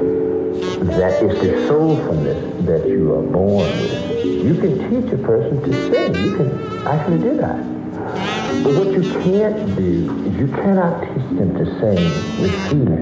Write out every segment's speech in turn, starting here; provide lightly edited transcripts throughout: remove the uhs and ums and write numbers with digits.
believe that it's the soulfulness that you are born with. You can teach a person to sing. You can actually do that. But what you can't do is you cannot teach them to sing with feeling.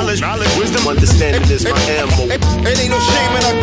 Knowledge, wisdom, understanding is my ammo. It ain't no shame in our